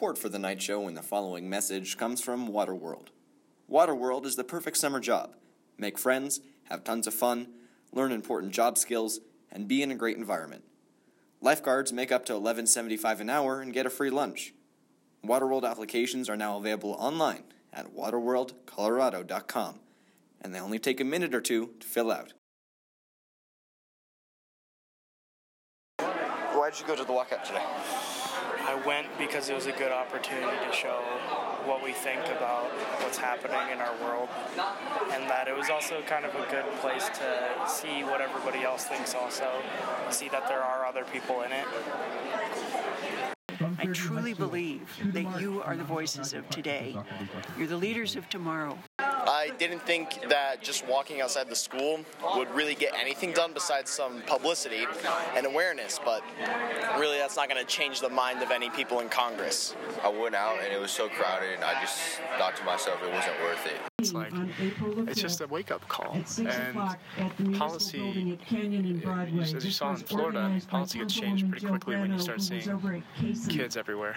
Support for The Knight Show and the following message comes from Waterworld. Waterworld is the perfect summer job. Make friends, have tons of fun, learn important job skills, and be in a great environment. Lifeguards make up to $11.75 an hour and get a free lunch. Waterworld applications are now available online at waterworldcolorado.com, and they only take a minute or two to fill out. Why did you go to the walkout today? I went because it was a good opportunity to show what we think about what's happening in our world, and that it was also kind of a good place to see what everybody else thinks also, see that there are other people in it. I truly believe that you are the voices of today. You're the leaders of tomorrow. I didn't think that just walking outside the school would really get anything done besides some publicity and awareness, but really that's not going to change the mind of any people in Congress. I went out and it was so crowded and I just thought to myself it wasn't worth it. It's like, it's just a wake-up call, and policy, as you saw in Florida, policy gets changed pretty quickly when you start seeing kids everywhere.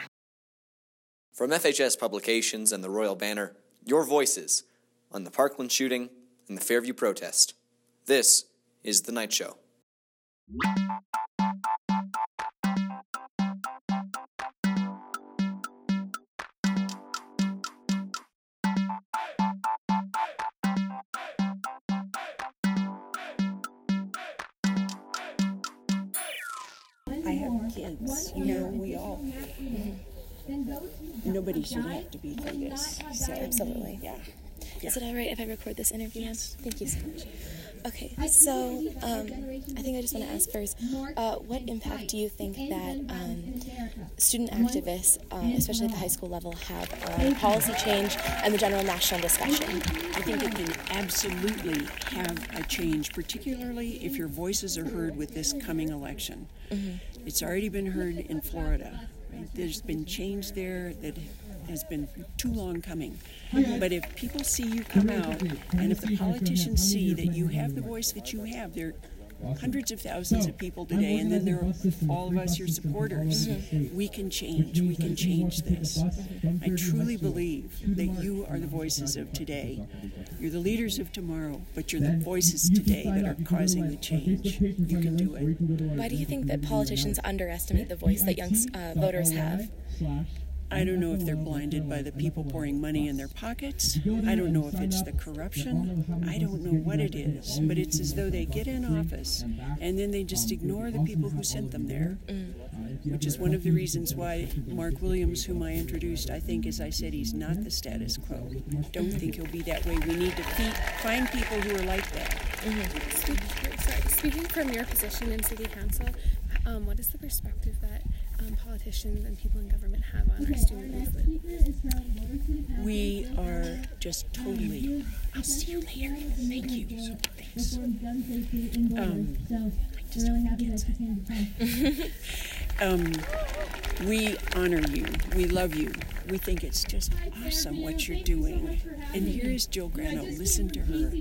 From FHS Publications and the Royal Banner, your voices on the Parkland shooting and the Fairview protest. This is The Knight Show. I have kids, you know, we all... Nobody should have to be through this. So, absolutely, yeah. Yeah. Is it all right if I record this interview? Yes. Thank you so much. Okay, so I think I just want to ask first, what impact do you think that student activists, especially at the high school level, have on policy change and the general national discussion? I think it can absolutely have a change, particularly if your voices are heard with this coming election. Mm-hmm. It's already been heard in Florida. Right? There's been change there that has been too long coming. But if people see you come out, and if the politicians see that you have the voice that you have, there are hundreds of thousands of people today, and then there are all of us, your supporters. We can change this. I truly believe that you are the voices of today. You're the leaders of tomorrow, but you're the voices today that are causing the change. You can do it. Why do you think that politicians underestimate the voice that young voters have? I don't know if they're blinded by the people pouring money in their pockets. I don't know if it's the corruption. I don't know what it is, but it's as though they get in office and then they just ignore the people who sent them there, which is one of the reasons why Mark Williams, whom I introduced, I think, as I said, he's not the status quo. I don't think he'll be that way. We need to find people who are like that. Speaking from your position in city council, what is the perspective that politicians and people in government have on our student movement? We are just totally, I'll see you later. Thank you. So, thanks. I just don't get it. We honor you. We love you. We think it's just awesome what you're doing. And here is Jill Grano. Listen to her.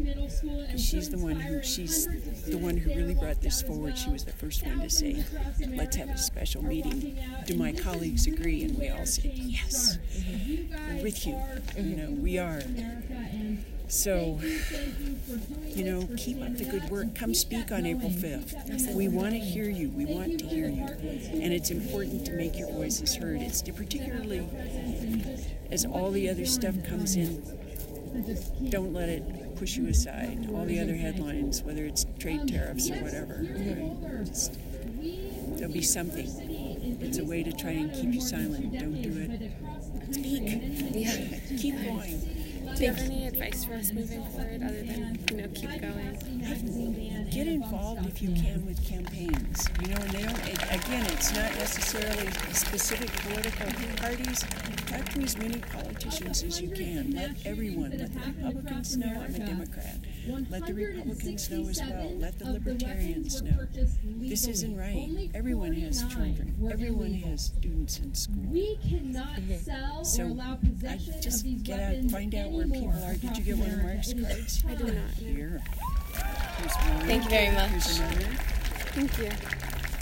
She's the one who really brought this forward. She was the first one to say, let's have a special meeting. Do my colleagues agree? And we all said, yes. We're with you. You know, we are. So, you know, keep up the good work. Come speak on April 5th. We want to hear you. We want to hear you. And it's important to make your voices heard. It's particularly as all the other stuff comes in, don't let it push you aside. All the other headlines, whether it's trade tariffs or whatever, just, there'll be something. It's a way to try and keep you silent. Don't do it. Speak. Yeah. Keep going. Do you have any advice for us moving forward other than, you know, keep going? Get involved if you can with campaigns. You know, and they don't, again, it's not necessarily specific political parties. Talk to as many politicians as you can. Let everyone, let the Republicans know I'm a Democrat. Let the Republicans know as well. Let the Libertarians know. This isn't right. Everyone has children. Everyone has students in school. We cannot sell or allow possession just get out, find out where people are. Did you get one of Mark's cards? I did not. Here. Thank you very much. Thank you.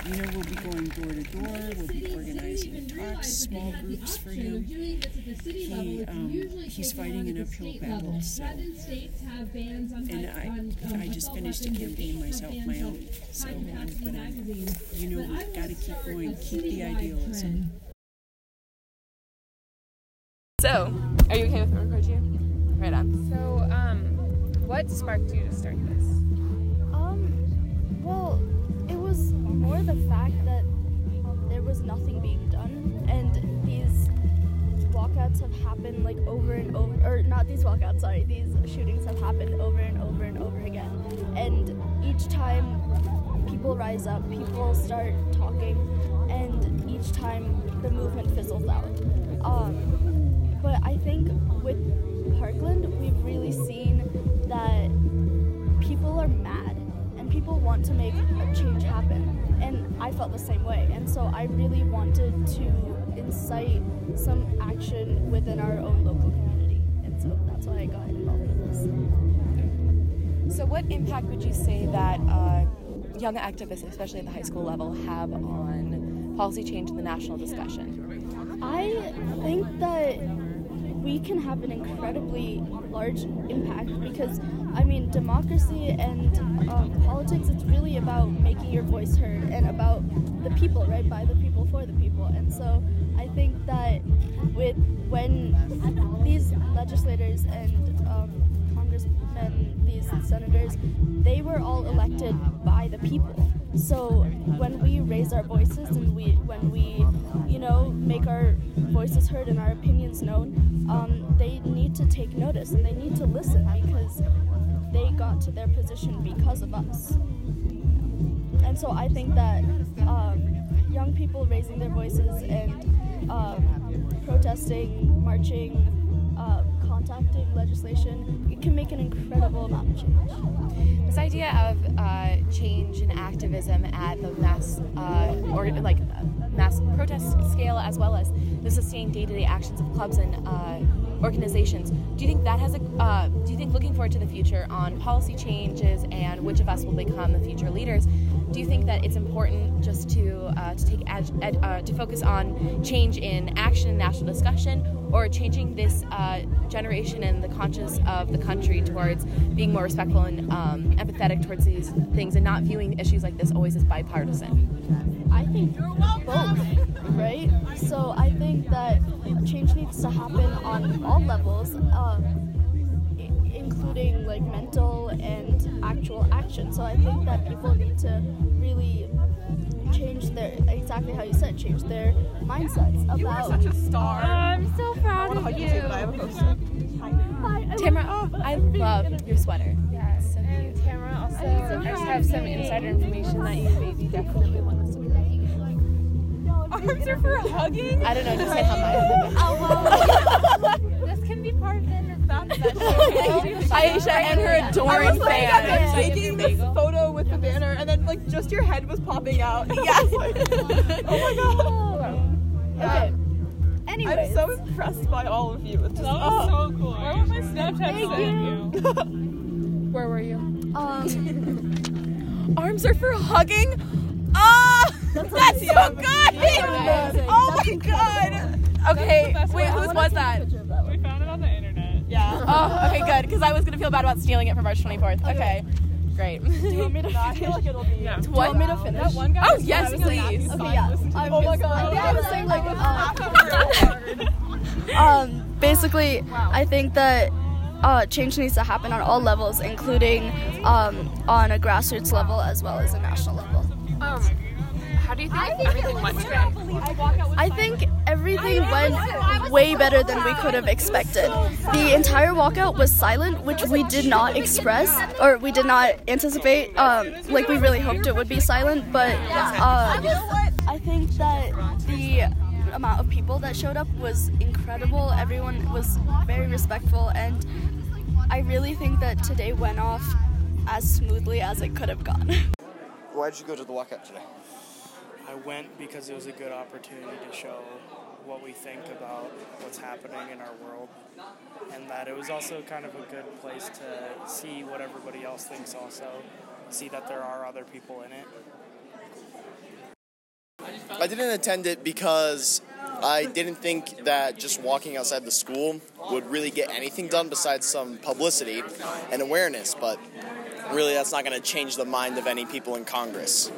You know, we'll be going door to door, we'll be organizing talks, small groups for him. He's fighting an uphill battle, so. And I just finished a campaign myself, my own. So, but you know, we've got to keep going, keep the idealism. So, are you okay with what we're doing? Right on. So, what sparked you to start this? Well, it was more the fact that there was nothing being done, and these walkouts have happened like over and over, or not these walkouts, sorry, these shootings have happened over and over and over again. And each time people rise up, people start talking, and each time the movement fizzles out. But I think with Parkland, we've really seen that people are mad. People want to make a change happen, and I felt the same way, and so I really wanted to incite some action within our own local community, and so that's why I got involved in this. So what impact would you say that young activists, especially at the high school level, have on policy change in the national discussion? I think that we can have an incredibly large impact because, I mean, democracy and politics, it's really about making your voice heard and about the people, right? By the people, for the people. And so I think that when these legislators and congressmen, these senators, they were all elected by the people. So when we raise our voices and when we, you know, make our voices heard and our opinions known, they need to take notice and they need to listen because they got to their position because of us. And so I think that young people raising their voices and protesting, marching, contacting legislation, it can make an incredible amount of change. This idea of change and activism at the mass protest scale, as well as the sustained day-to-day actions of clubs and organizations, do you think that has looking forward to the future on policy changes and which of us will become the future leaders? Do you think that it's important just to focus on change in action and national discussion, or changing this generation and the conscience of the country towards being more respectful and empathetic towards these things, and not viewing issues like this always as bipartisan? I think both, right? So I think that change needs to happen on all levels, including like mental and actual action. So I think that people need to really change their, exactly how you said, change their mindsets about. You are such a star. I'm so proud of you. Hi, Tamara, I love your sweater. Yeah, it's so and cute. Tamara, also, I just have some insider information that you maybe definitely want us to be. Arms are for hugging? I don't know, just say hug. Oh, well, this can be part of it. Aisha and her adoring fans taking this photo with the banner, and then like just your head was popping out. Yes. Oh my god. Okay. Anyway, I'm so impressed by all of you. Just, that was so cool. Where were my Snapchats? Thank you. Where were you? Arms are for hugging. That's so good. Oh my god. Okay, wait, whose was that? We found it on the internet. Yeah. Oh, okay, good. Because I was going to feel bad about stealing it for March 24th. Okay. Great. Do you want me to finish? Like it'll be... No. Do you want me to finish? That one guy yes, please. Okay, yeah. Oh, my God. I was saying, like, basically, I think that change needs to happen on all levels, including on a grassroots level as well as a national level. How do you think everything went today? I think everything went way better than we could have expected. The entire walkout was silent, which we did not anticipate. Like, we really hoped it would be silent, but I think that the amount of people that showed up was incredible. Everyone was very respectful, and I really think that today went off as smoothly as it could have gone. Why did you go to the walkout today? I went because it was a good opportunity to show what we think about what's happening in our world, and that it was also kind of a good place to see what everybody else thinks also, see that there are other people in it. I didn't attend it because I didn't think that just walking outside the school would really get anything done besides some publicity and awareness, but really that's not going to change the mind of any people in Congress.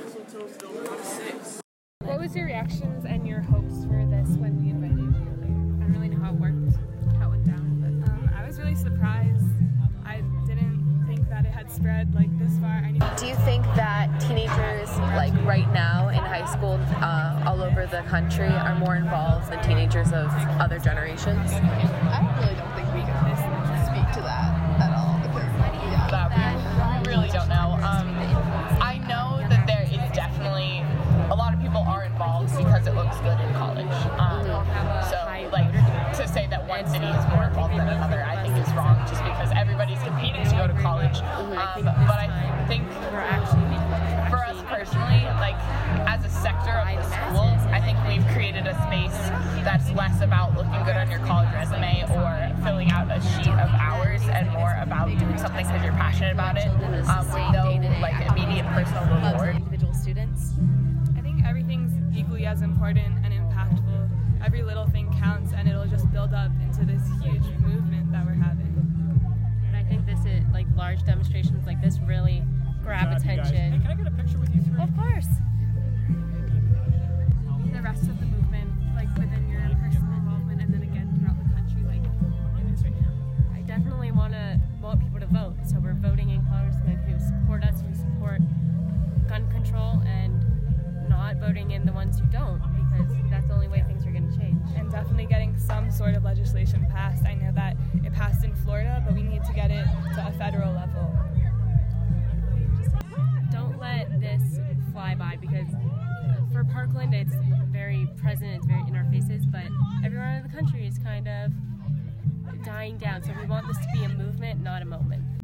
What was your reactions and your hopes for this when we invited you? I don't really know how it worked, how it went down, but I was really surprised. I didn't think that it had spread like this far. Do you think that teenagers, like right now in high school, all over the country, are more involved than teenagers of other generations? I really don't think we can speak to that at all. Because we really don't know. I know that there is definitely a lot of people are involved because it looks good in college. To say that one city is more involved than another, I think is wrong, just because everybody's competing to go to college. But I think for us personally, like as a sector of the school, I think we've created a space that's less about looking good on your college resume or filling out a sheet of hours and more about doing something because you're passionate about it, with no like immediate personal reward. Individual students. I think everything's equally as important and impactful. Every little thing counts, and it'll just build up into this huge movement that we're having. And I think large demonstrations like this really grab attention. Hey, can I get a picture with you three? Of course. The rest of the movement, within your personal involvement, and then again throughout the country, it is right now. I definitely want people to vote, so we're voting in congressmen who support us, who support gun control, and not voting in the ones who don't, because that's the only way things are going to change. And definitely getting some sort of legislation passed. I know that it passed in Florida, but we need to get it to a federal level. Don't let this fly by, because for Parkland, it's very present, it's very in our faces, but everywhere in the country is kind of dying down. So we want this to be a movement, not a moment.